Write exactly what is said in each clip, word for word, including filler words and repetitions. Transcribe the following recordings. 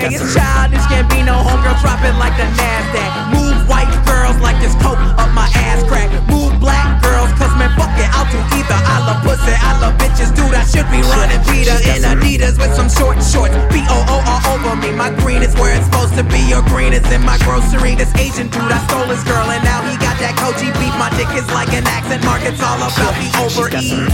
okay, it's childish, can't be no homegirl, drop it like the NASDAQ. Move white girls like this coat up my ass crack. Move black girls, cause man, fuck it, I'll do either. I love pussy, I love bitches, dude, I should be running Peter in Adidas with some short shorts. B O O all over me, my green is where it's supposed to be. Your green is in my grocery. This Asian dude, I stole his girl, and now he got that Koji beat. My dick is like an accent mark, it's all about the overeat.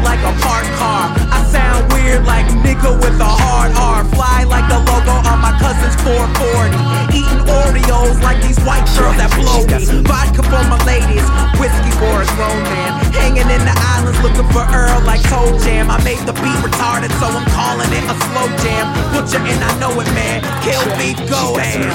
Like a parked car, I sound weird like nigga with a hard R. Fly like the logo on my cousin's four forty. Eating Oreos like these white girls that blow me. Vodka for my ladies, whiskey for a grown man. Hanging in the islands looking for Earl like Toe Jam. I made the beat retarded, so I'm calling it a slow jam. Butcher and I know it, man. Kill beef, go ham.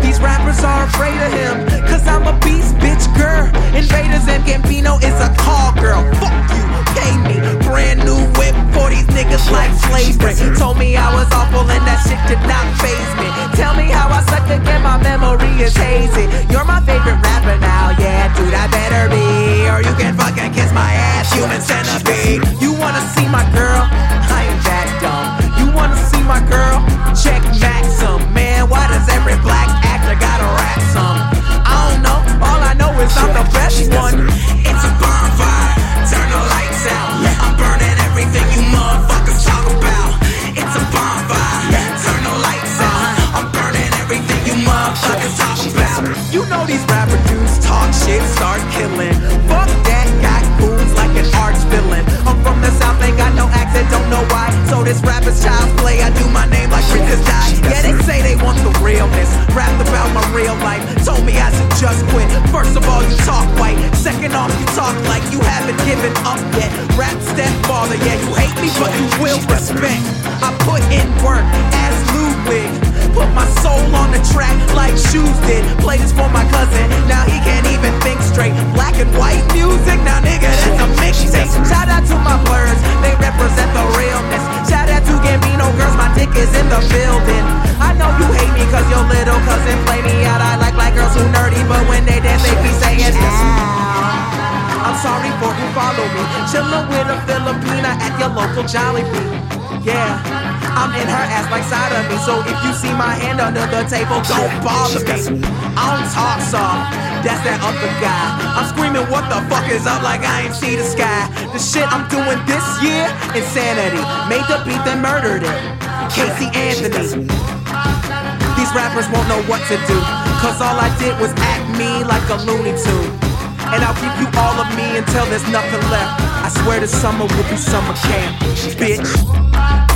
These rappers are afraid of him, cause I'm a beast, bitch, girl. Invaders and Gambino is a call girl. Fuck you, pay me. Brand new whip for these niggas like slavery. Told me I was awful and that shit did not faze me. Tell me how I suck again, my memory is hazy. You're my favorite rapper now, yeah, dude, I better be. Or you can fucking kiss my ass, human centipede. You wanna see my girl? I ain't that dumb. You wanna see my girl? Check Maxim, man, why does every black actor gotta rap some? I don't know, all I know is I'm the best one. It's a bonfire, turn the lights out. I'm burning everything you motherfuckers talk about. It's a bonfire, turn the lights out. I'm burning everything you motherfuckers talk about. You know these rapper dudes talk shit, start killing. Fuck that, got goons like an arch villain. I'm from the South, ain't got no accent, don't know why. So this rap is child's play, I do my name like Princess Di. Yeah, they say they want the realness, rapped about my real life. Told me I should just quit. First of all, you talk white. Second off, you talk like you haven't given up yet. Rap stepfather, yeah, you hate me, but you will respect. I put in work as Ludwig. Put my soul on the track like Shoes did. Play this for my cousin, now he can't even think straight. Black and white music, now nigga, that's a mixtape. Shout out to my blurs, they represent the realness. Shout out to Gambino girls, my dick is in the building. I know you hate me cause your little cousin play me out. I like black girls who nerdy, but when they dance they be saying ow. I'm sorry for who follow me. Chillin' with a Filipina at your local Jollibee. Yeah, I'm in her ass like side of me. So if you see my hand under the table, don't bother me. I don't talk soft, that's that other guy. I'm screaming what the fuck is up like I ain't see the sky. The shit I'm doing this year, insanity. Made the beat then murdered it, Casey Anthony. These rappers won't know what to do, cause all I did was act me like a Looney Tune. And I'll give you all of me until there's nothing left. I swear this summer will be summer camp, bitch.